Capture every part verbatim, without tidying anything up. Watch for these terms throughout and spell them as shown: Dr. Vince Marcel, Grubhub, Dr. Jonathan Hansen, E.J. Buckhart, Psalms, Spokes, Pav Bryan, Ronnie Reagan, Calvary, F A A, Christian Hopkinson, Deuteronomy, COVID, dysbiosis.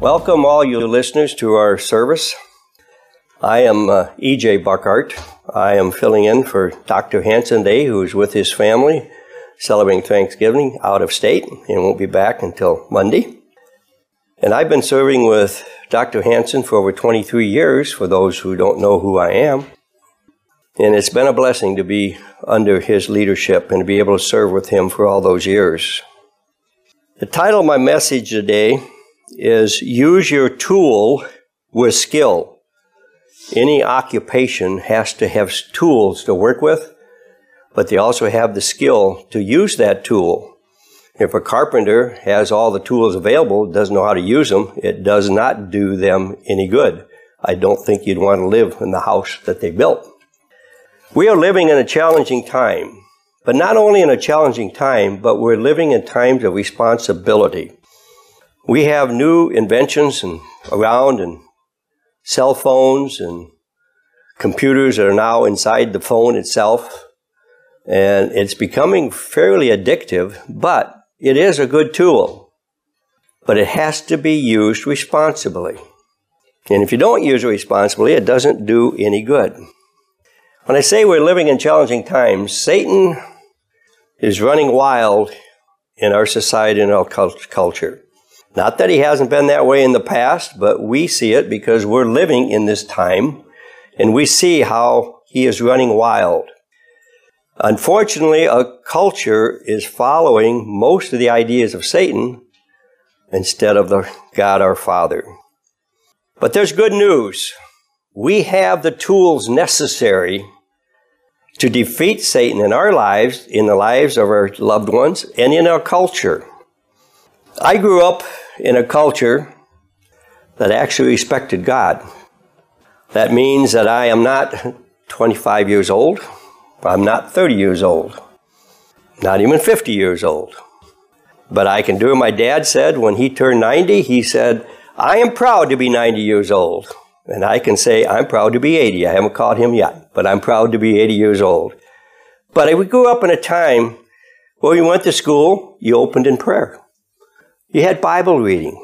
Welcome all you listeners to our service. I am uh, E J Buckhart. I am filling in for Doctor Hansen today, who is with his family, celebrating Thanksgiving out of state, and won't be back until Monday. And I've been serving with Doctor Hansen for over twenty-three years, for those who don't know who I am. And it's been a blessing to be under his leadership and to be able to serve with him for all those years. The title of my message today is Use Your Tool with Skill. Any occupation has to have tools to work with, but they also have the skill to use that tool. If a carpenter has all the tools available, doesn't know how to use them, it does not do them any good. I don't think you'd want to live in the house that they built. We are living in a challenging time, but not only in a challenging time, but we're living in times of responsibility. We have new inventions and around, and cell phones and computers that are now inside the phone itself. And it's becoming fairly addictive, but it is a good tool. But it has to be used responsibly. And if you don't use it responsibly, it doesn't do any good. When I say we're living in challenging times, Satan is running wild in our society and our culture. Not that he hasn't been that way in the past, but we see it because we're living in this time, and we see how he is running wild. Unfortunately, a culture is following most of the ideas of Satan instead of the God our Father. But there's good news. We have the tools necessary to defeat Satan in our lives, in the lives of our loved ones, and in our culture. I grew up in a culture that actually respected God. That means that I am not twenty-five years old. I'm not thirty years old, not even fifty years old. But I can do it. My dad said when he turned ninety, he said, I am proud to be ninety years old. And I can say, I'm proud to be eighty. I haven't caught him yet, but I'm proud to be eighty years old. But we grew up in a time where you went to school, you opened in prayer. You had Bible reading.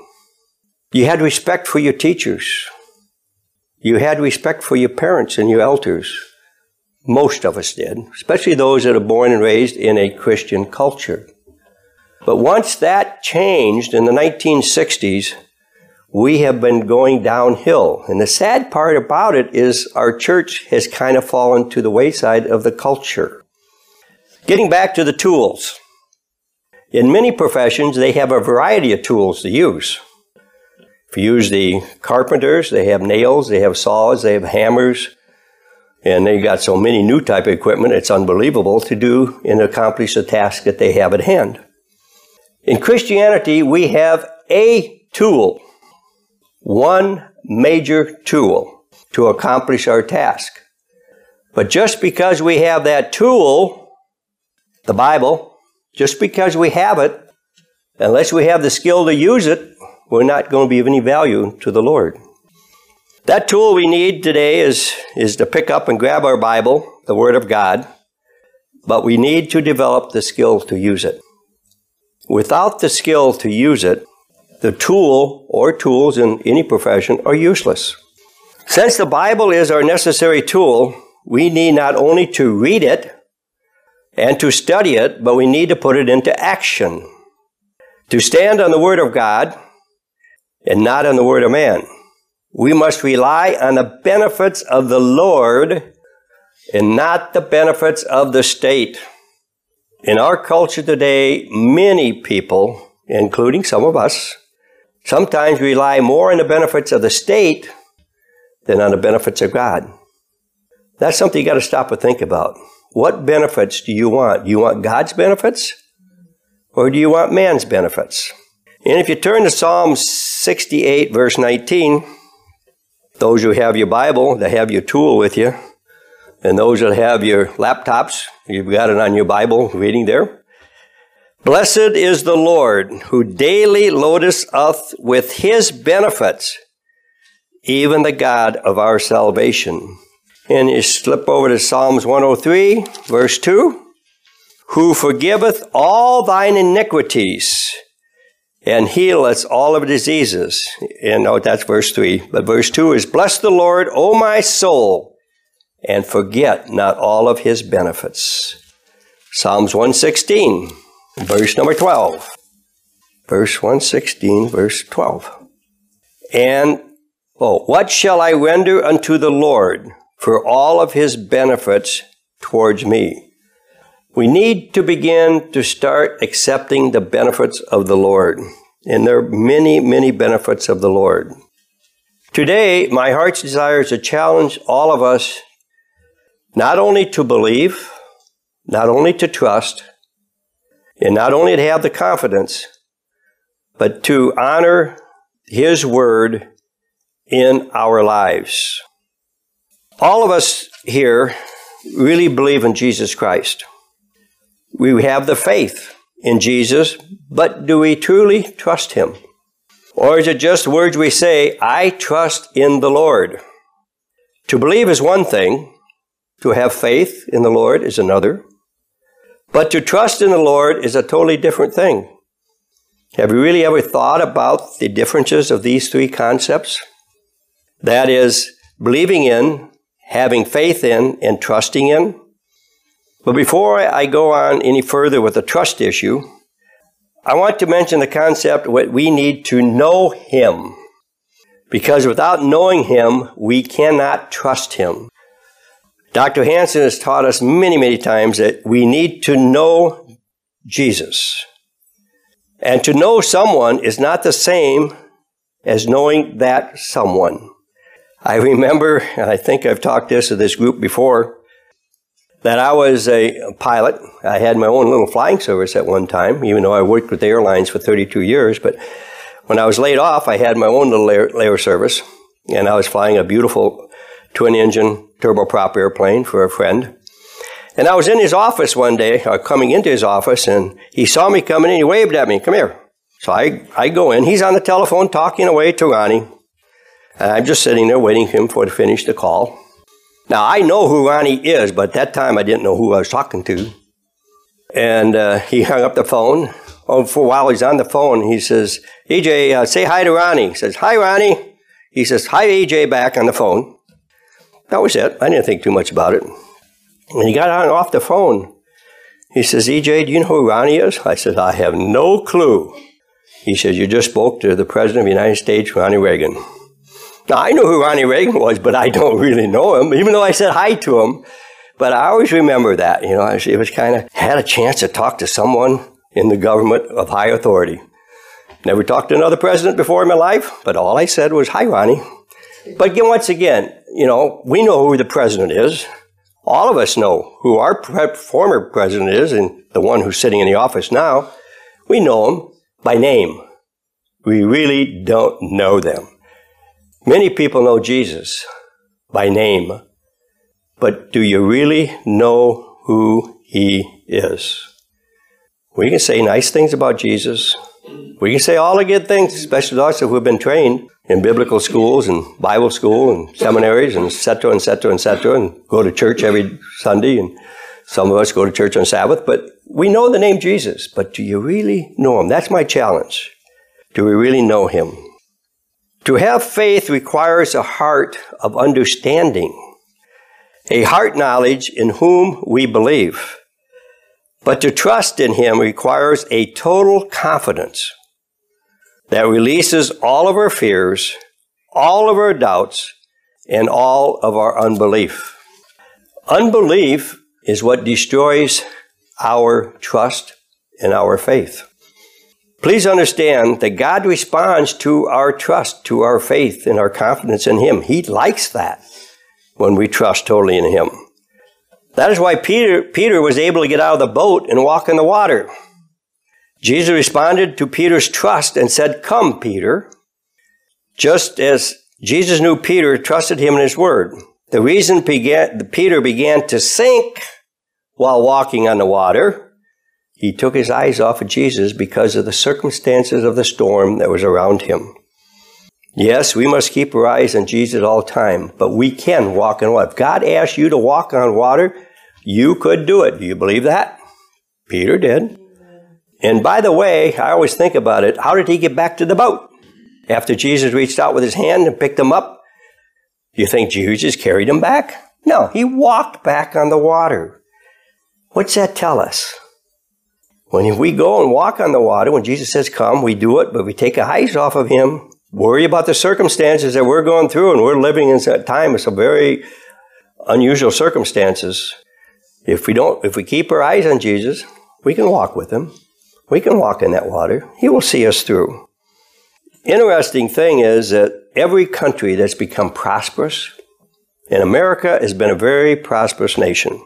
You had respect for your teachers. You had respect for your parents and your elders. Most of us did, especially those that are born and raised in a Christian culture. But once that changed in the nineteen sixties, we have been going downhill. And the sad part about it is our church has kind of fallen to the wayside of the culture. Getting back to the tools. In many professions, they have a variety of tools to use. If you use the carpenters, they have nails, they have saws, they have hammers. And they got so many new type of equipment, it's unbelievable to do and accomplish the task that they have at hand. In Christianity, we have a tool, one major tool to accomplish our task. But just because we have that tool, the Bible, just because we have it, unless we have the skill to use it, we're not going to be of any value to the Lord. That tool we need today is, is to pick up and grab our Bible, the Word of God, but we need to develop the skill to use it. Without the skill to use it, the tool or tools in any profession are useless. Since the Bible is our necessary tool, we need not only to read it and to study it, but we need to put it into action. To stand on the Word of God and not on the Word of man. We must rely on the benefits of the Lord and not the benefits of the state. In our culture today, many people, including some of us, sometimes rely more on the benefits of the state than on the benefits of God. That's something you got to stop and think about. What benefits do you want? Do you want God's benefits or do you want man's benefits? And if you turn to Psalm sixty-eight, verse nineteen, those who have your Bible, that have your tool with you, and those that have your laptops, you've got it on your Bible reading there. Blessed is the Lord who daily loadeth us with his benefits, even the God of our salvation. And you slip over to Psalms one oh three, verse two. Who forgiveth all thine iniquities and healeth all of diseases. And oh, that's verse three. But verse two is, bless the Lord, O my soul, and forget not all of his benefits. Psalms one sixteen, verse number twelve. Verse one sixteen, verse twelve. And, oh, what shall I render unto the Lord for all of his benefits towards me? We need to begin to start accepting the benefits of the Lord. And there are many, many benefits of the Lord. Today, my heart's desire is to challenge all of us not only to believe, not only to trust, and not only to have the confidence, but to honor His Word in our lives. All of us here really believe in Jesus Christ. We have the faith in Jesus, but do we truly trust Him? Or is it just words we say, I trust in the Lord? To believe is one thing. To have faith in the Lord is another. But to trust in the Lord is a totally different thing. Have you really ever thought about the differences of these three concepts? That is, believing in, having faith in, and trusting in. But before I go on any further with the trust issue, I want to mention the concept that we need to know Him. Because without knowing Him, we cannot trust Him. Doctor Hansen has taught us many, many times that we need to know Jesus. And to know someone is not the same as knowing that someone. I remember, and I think I've talked this to this group before, that I was a pilot. I had my own little flying service at one time, even though I worked with airlines for thirty-two years. But when I was laid off, I had my own little air, air service, and I was flying a beautiful twin-engine turboprop airplane for a friend. And I was in his office one day, or coming into his office, and he saw me coming, and he waved at me, come here. So I, I go in. He's on the telephone talking away to Ronnie, and I'm just sitting there waiting for him for to finish the call. Now, I know who Ronnie is, but that time I didn't know who I was talking to. And uh, he hung up the phone. Oh, for a while he's on the phone. He says, E J, uh, say hi to Ronnie. He says, hi, Ronnie. He says, hi, E J, back on the phone. That was it. I didn't think too much about it. When he got on and off the phone, he says, E J, do you know who Ronnie is? I said, I have no clue. He says, you just spoke to the President of the United States, Ronnie Reagan. Now, I knew who Ronnie Reagan was, but I don't really know him, even though I said hi to him. But I always remember that, you know, it was kind of, had a chance to talk to someone in the government of high authority. Never talked to another president before in my life, but all I said was, hi, Ronnie. But again, once again, you know, we know who the president is. All of us know who our pre- former president is, and the one who's sitting in the office now. We know him by name. We really don't know them. Many people know Jesus by name, but do you really know who He is? We can say nice things about Jesus. We can say all the good things, especially those who have been trained in biblical schools and Bible school and seminaries and et cetera, et cetera, et cetera, and go to church every Sunday, and some of us go to church on Sabbath, but we know the name Jesus, but do you really know Him? That's my challenge. Do we really know Him? To have faith requires a heart of understanding, a heart knowledge in whom we believe. But to trust in Him requires a total confidence that releases all of our fears, all of our doubts, and all of our unbelief. Unbelief is what destroys our trust and our faith. Please understand that God responds to our trust, to our faith, and our confidence in Him. He likes that when we trust totally in Him. That is why Peter, Peter was able to get out of the boat and walk in the water. Jesus responded to Peter's trust and said, "Come, Peter." Just as Jesus knew Peter trusted Him in His word. The reason began, Peter began to sink while walking on the water, he took his eyes off of Jesus because of the circumstances of the storm that was around him. Yes, we must keep our eyes on Jesus at all time, but we can walk on water. If God asked you to walk on water, you could do it. Do you believe that? Peter did. And by the way, I always think about it, how did he get back to the boat? After Jesus reached out with his hand and picked him up, you think Jesus carried him back? No, he walked back on the water. What's that tell us? When we go and walk on the water, when Jesus says, "Come," we do it, but we take our eyes off of Him. Worry about the circumstances that we're going through, and we're living in a time of some very unusual circumstances. If we don't, if we keep our eyes on Jesus, we can walk with Him. We can walk in that water. He will see us through. Interesting thing is that every country that's become prosperous, and America has been a very prosperous nation.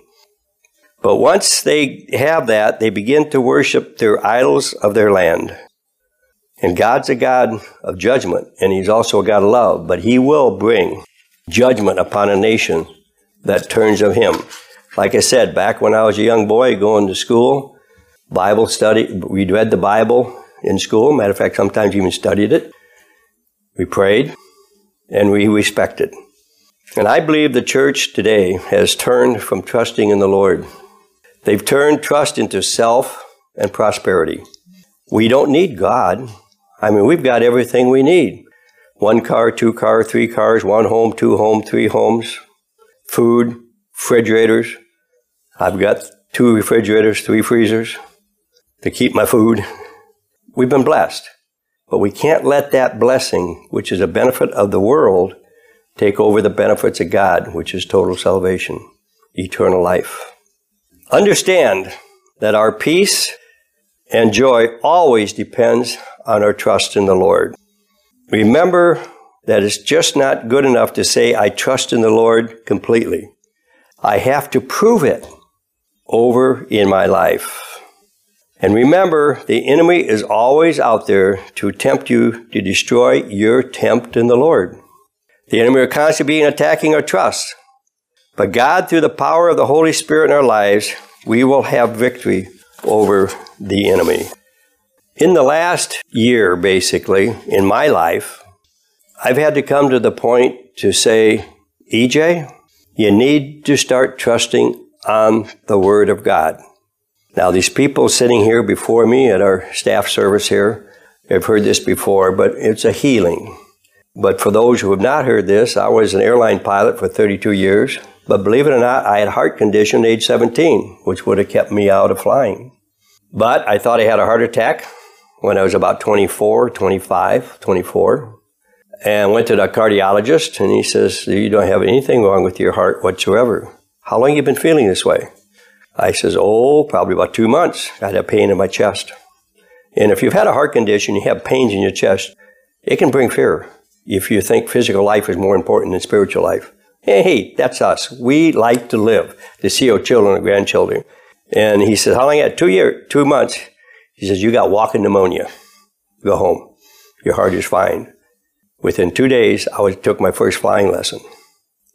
But once they have that, they begin to worship their idols of their land. And God's a God of judgment, and He's also a God of love, but He will bring judgment upon a nation that turns of Him. Like I said, back when I was a young boy going to school, Bible study, we read the Bible in school. Matter of fact, sometimes even studied it. We prayed, and we respected. And I believe the church today has turned from trusting in the Lord. They've turned trust into self and prosperity. We don't need God. I mean, we've got everything we need. One car, two car, three cars, one home, two home, three homes, food, refrigerators. I've got two refrigerators, three freezers to keep my food. We've been blessed. But we can't let that blessing, which is a benefit of the world, take over the benefits of God, which is total salvation, eternal life. Understand that our peace and joy always depends on our trust in the Lord. Remember that it's just not good enough to say, "I trust in the Lord completely." I have to prove it over in my life. And remember, the enemy is always out there to tempt you to destroy your trust in the Lord. The enemy are constantly being attacking our trust. But God, through the power of the Holy Spirit in our lives, we will have victory over the enemy. In the last year, basically, in my life, I've had to come to the point to say, E J, you need to start trusting on the Word of God. Now, these people sitting here before me at our staff service here have heard this before, but it's a healing. But for those who have not heard this, I was an airline pilot for thirty-two years. But believe it or not, I had heart condition at age seventeen, which would have kept me out of flying. But I thought I had a heart attack when I was about twenty-four, twenty-five, twenty-four. And went to the cardiologist, and he says, "You don't have anything wrong with your heart whatsoever. How long have you been feeling this way?" I says, "Oh, probably about two months. I had a pain in my chest." And if you've had a heart condition, you have pains in your chest, it can bring fear. If you think physical life is more important than spiritual life. Hey, that's us. We like to live, to see our children and grandchildren. And he says, "How long you got?" Two years, two months. He says, "You got walking pneumonia. Go home. Your heart is fine." Within two days, I took my first flying lesson.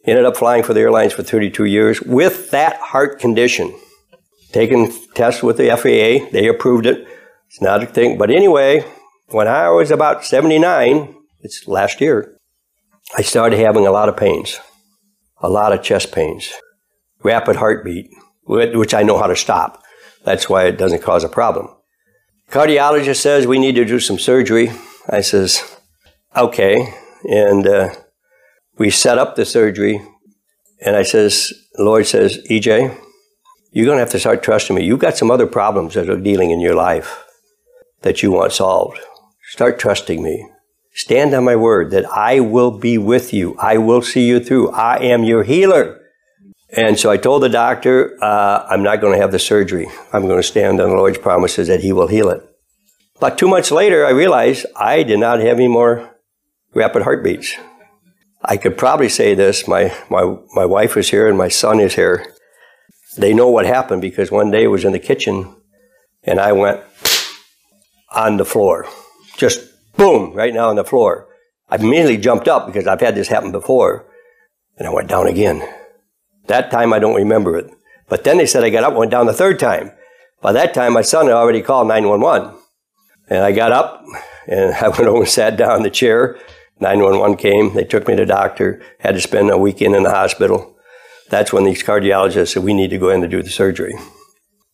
Ended up flying for the airlines for thirty-two years with that heart condition. Taken tests with the F A A. They approved it. It's not a thing. But anyway, when I was about seventy-nine... it's last year, I started having a lot of pains, a lot of chest pains, rapid heartbeat, which I know how to stop. That's why it doesn't cause a problem. Cardiologist says, "We need to do some surgery." I says, "Okay." And uh, we set up the surgery. And I says, the Lord says, "E J, you're going to have to start trusting me. You've got some other problems that are dealing in your life that you want solved. Start trusting me. Stand on my word that I will be with you. I will see you through. I am your healer. And so I told the doctor, uh, I'm not going to have the surgery. I'm going to stand on the Lord's promises that he will heal it. About two months later, I realized I did not have any more rapid heartbeats. I could probably say this. My, my, my wife is here and my son is here. They know what happened because one day I was in the kitchen and I went on the floor. Just boom, right now on the floor. I immediately jumped up because I've had this happen before. And I went down again. That time I don't remember it. But then they said I got up and went down the third time. By that time, my son had already called nine one one. And I got up and I went over and sat down in the chair. nine one one came. They took me to the doctor. Had to spend a weekend in the hospital. That's when these cardiologists said, we need to go in to do the surgery.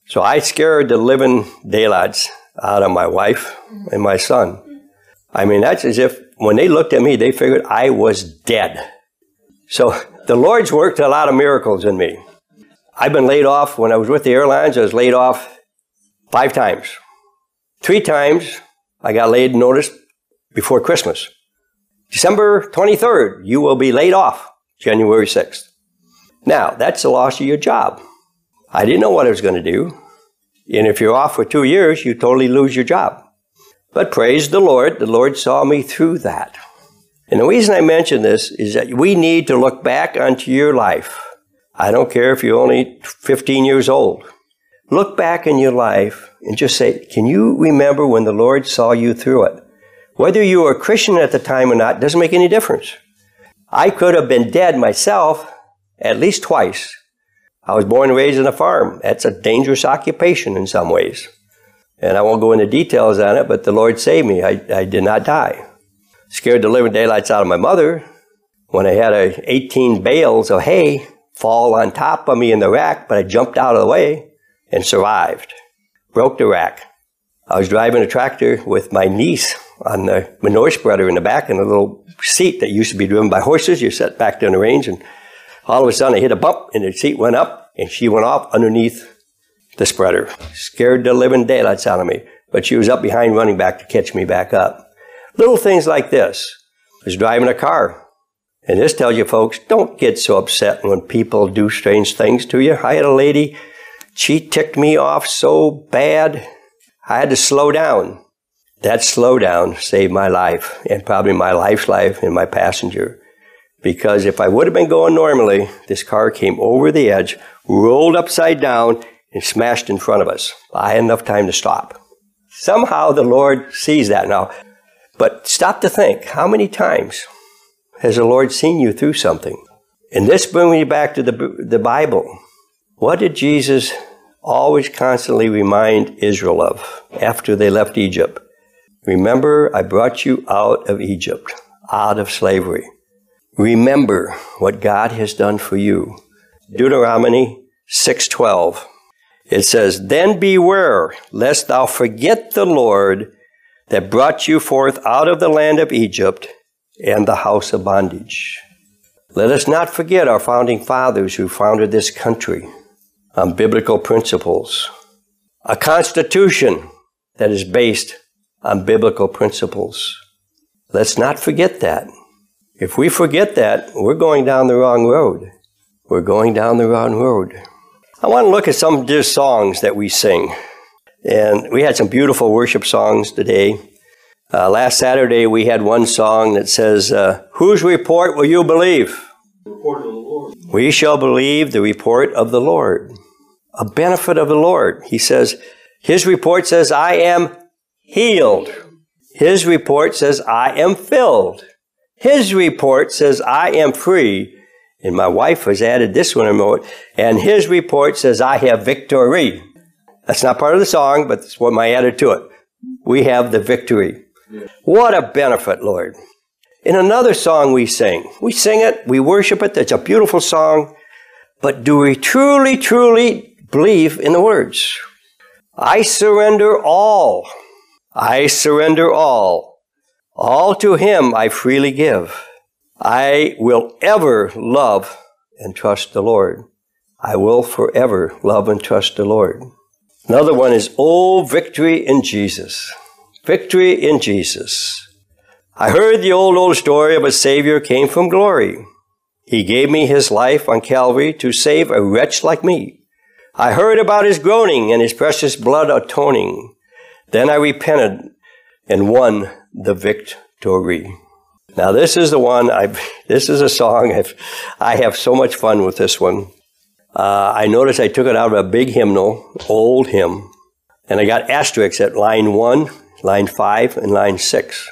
So I scared the living daylights out of my wife and my son. I mean, that's as if when they looked at me, they figured I was dead. So the Lord's worked a lot of miracles in me. I've been laid off. When I was with the airlines, I was laid off five times. Three times I got laid notice before Christmas. December twenty-third, you will be laid off January sixth. Now, that's the loss of your job. I didn't know what I was going to do. And if you're off for two years, you totally lose your job. But praise the Lord, the Lord saw me through that. And the reason I mention this is that we need to look back onto your life. I don't care if you're only fifteen years old. Look back in your life and just say, can you remember when the Lord saw you through it? Whether you were a Christian at the time or not doesn't make any difference. I could have been dead myself at least twice. I was born and raised on a farm. That's a dangerous occupation in some ways. And I won't go into details on it, but the Lord saved me. I, I did not die. Scared the living daylights out of my mother when I had a eighteen bales of hay fall on top of me in the rack, but I jumped out of the way and survived. Broke the rack. I was driving a tractor with my niece on the manure spreader in the back in a little seat that used to be driven by horses. You sat back there in the range, and all of a sudden I hit a bump, and the seat went up, and she went off underneath the spreader. Scared the living daylights out of me. But she was up behind running back to catch me back up. Little things like this. I was driving a car. And this tells you folks, don't get so upset when people do strange things to you. I had a lady, she ticked me off so bad, I had to slow down. That slowdown saved my life and probably my life's life and my passenger. Because if I would have been going normally, this car came over the edge, rolled upside down, and smashed in front of us. I had enough time to stop. Somehow the Lord sees that now. But stop to think, how many times has the Lord seen you through something? And this brings me back to the, the Bible. What did Jesus always constantly remind Israel of after they left Egypt? Remember, I brought you out of Egypt, out of slavery. Remember what God has done for you. Deuteronomy six twelve. It says, then beware, lest thou forget the Lord that brought you forth out of the land of Egypt and the house of bondage. Let us not forget our founding fathers who founded this country on biblical principles. A constitution that is based on biblical principles. Let's not forget that. If we forget that, we're going down the wrong road. We're going down the wrong road. I want to look at some of the songs that we sing. And we had some beautiful worship songs today. Uh, last Saturday, we had one song that says, uh, whose report will you believe? The report of the Lord. We shall believe the report of the Lord. A benefit of the Lord. He says, his report says, I am healed. His report says, I am filled. His report says, I am free. And my wife has added this one a moment. And his report says, I have victory. That's not part of the song, but that's what I added to it. We have the victory. Yeah. What a benefit, Lord. In another song we sing. We sing it. We worship it. It's a beautiful song. But do we truly, truly believe in the words? I surrender all. I surrender all. All to him I freely give. I will ever love and trust the Lord. I will forever love and trust the Lord. Another one is, oh, victory in Jesus. Victory in Jesus. I heard the old, old story of a Savior came from glory. He gave me his life on Calvary to save a wretch like me. I heard about his groaning and his precious blood atoning. Then I repented and won the victory. Now this is the one, I. this is a song, I've, I have so much fun with this one. Uh, I noticed I took it out of a big hymnal, old hymn, and I got asterisks at line one, line five, and line six.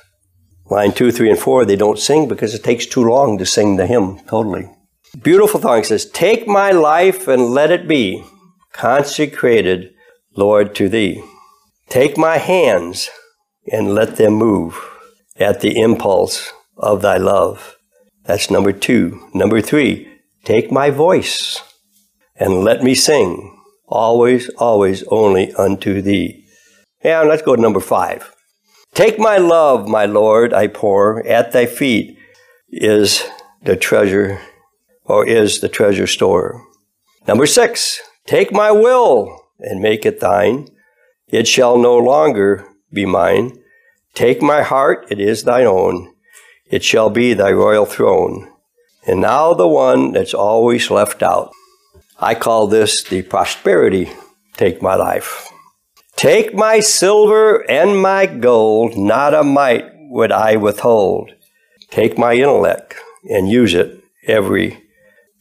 Line two, three, and four, they don't sing because it takes too long to sing the hymn totally. Beautiful song, it says, take my life and let it be consecrated, Lord, to thee. Take my hands and let them move at the impulse of thy love. That's number two. Number three, take my voice and let me sing always, always, only unto thee. And let's go to number five. Take my love, my Lord, I pour at thy feet is the treasure, or is the treasure store. Number six, take my will and make it thine. It shall no longer be mine. Take my heart, it is thine own. It shall be thy royal throne. And now the one that's always left out. I call this the prosperity, take my life. Take my silver and my gold, not a mite would I withhold. Take my intellect and use it every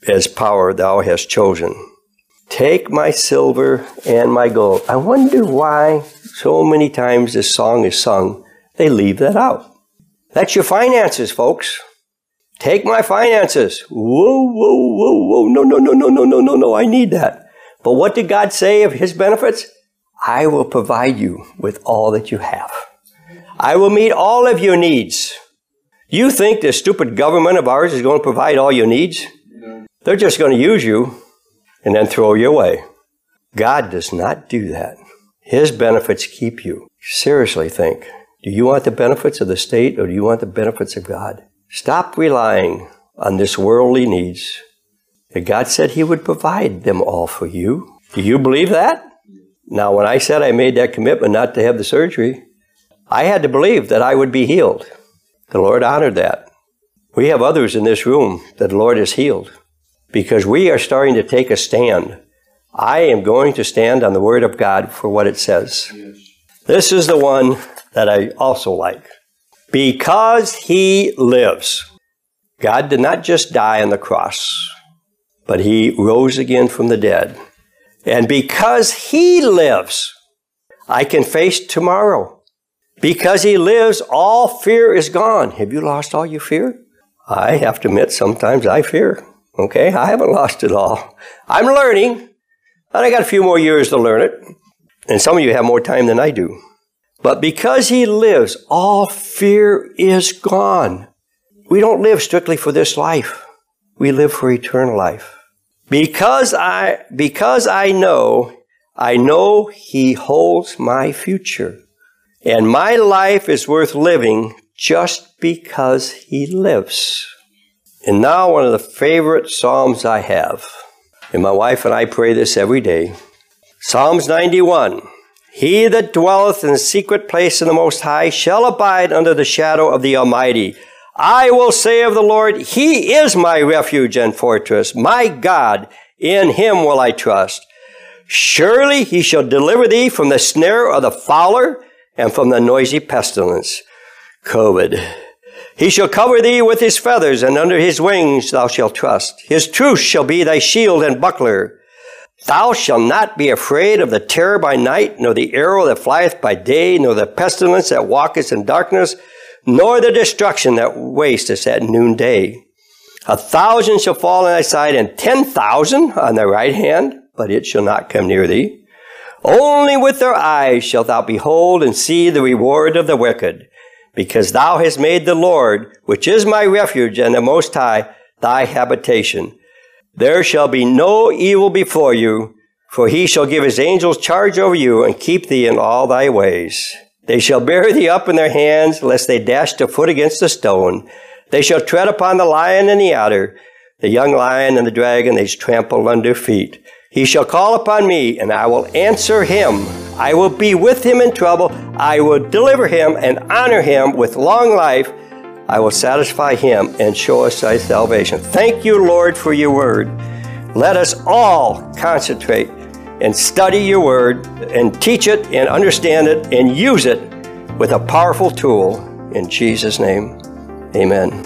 as power thou hast chosen. Take my silver and my gold. I wonder why so many times this song is sung, they leave that out. That's your finances, folks. Take my finances. Whoa, whoa, whoa, whoa. No, no, no, no, no, no, no, no. I need that. But what did God say of his benefits? I will provide you with all that you have. I will meet all of your needs. You think this stupid government of ours is going to provide all your needs? No. They're just going to use you and then throw you away. God does not do that. His benefits keep you. Seriously think. Do you want the benefits of the state or do you want the benefits of God? Stop relying on this worldly needs. That God said he would provide them all for you. Do you believe that? Now, when I said I made that commitment not to have the surgery, I had to believe that I would be healed. The Lord honored that. We have others in this room that the Lord has healed because we are starting to take a stand. I am going to stand on the Word of God for what it says. Yes. This is the one that I also like. Because he lives. God did not just die on the cross, but he rose again from the dead. And because he lives, I can face tomorrow. Because he lives, all fear is gone. Have you lost all your fear? I have to admit, sometimes I fear. Okay, I haven't lost it all. I'm learning, and I got a few more years to learn it. And some of you have more time than I do. But because he lives, all fear is gone. We don't live strictly for this life. We live for eternal life. Because I, because I know, I know he holds my future. And my life is worth living just because he lives. And now one of the favorite Psalms I have. And my wife and I pray this every day. Psalms ninety-one. He that dwelleth in the secret place of the Most High shall abide under the shadow of the Almighty. I will say of the Lord, he is my refuge and fortress, my God, in him will I trust. Surely he shall deliver thee from the snare of the fowler and from the noisy pestilence, COVID. He shall cover thee with his feathers, and under his wings thou shalt trust. His truth shall be thy shield and buckler. Thou shalt not be afraid of the terror by night, nor the arrow that flieth by day, nor the pestilence that walketh in darkness, nor the destruction that wasteth at noonday. A thousand shall fall on thy side, and ten thousand on thy right hand, but it shall not come near thee. Only with their eyes shalt thou behold and see the reward of the wicked, because thou hast made the Lord, which is my refuge and the Most High, thy habitation. There shall be no evil before you, for he shall give his angels charge over you and keep thee in all thy ways. They shall bear thee up in their hands, lest they dash the foot against a stone. They shall tread upon the lion and the otter. The young lion and the dragon they trampled under feet. He shall call upon me, and I will answer him. I will be with him in trouble. I will deliver him and honor him with long life. I will satisfy him and show us thy salvation. Thank you, Lord, for your word. Let us all concentrate and study your word and teach it and understand it and use it with a powerful tool. In Jesus' name, amen.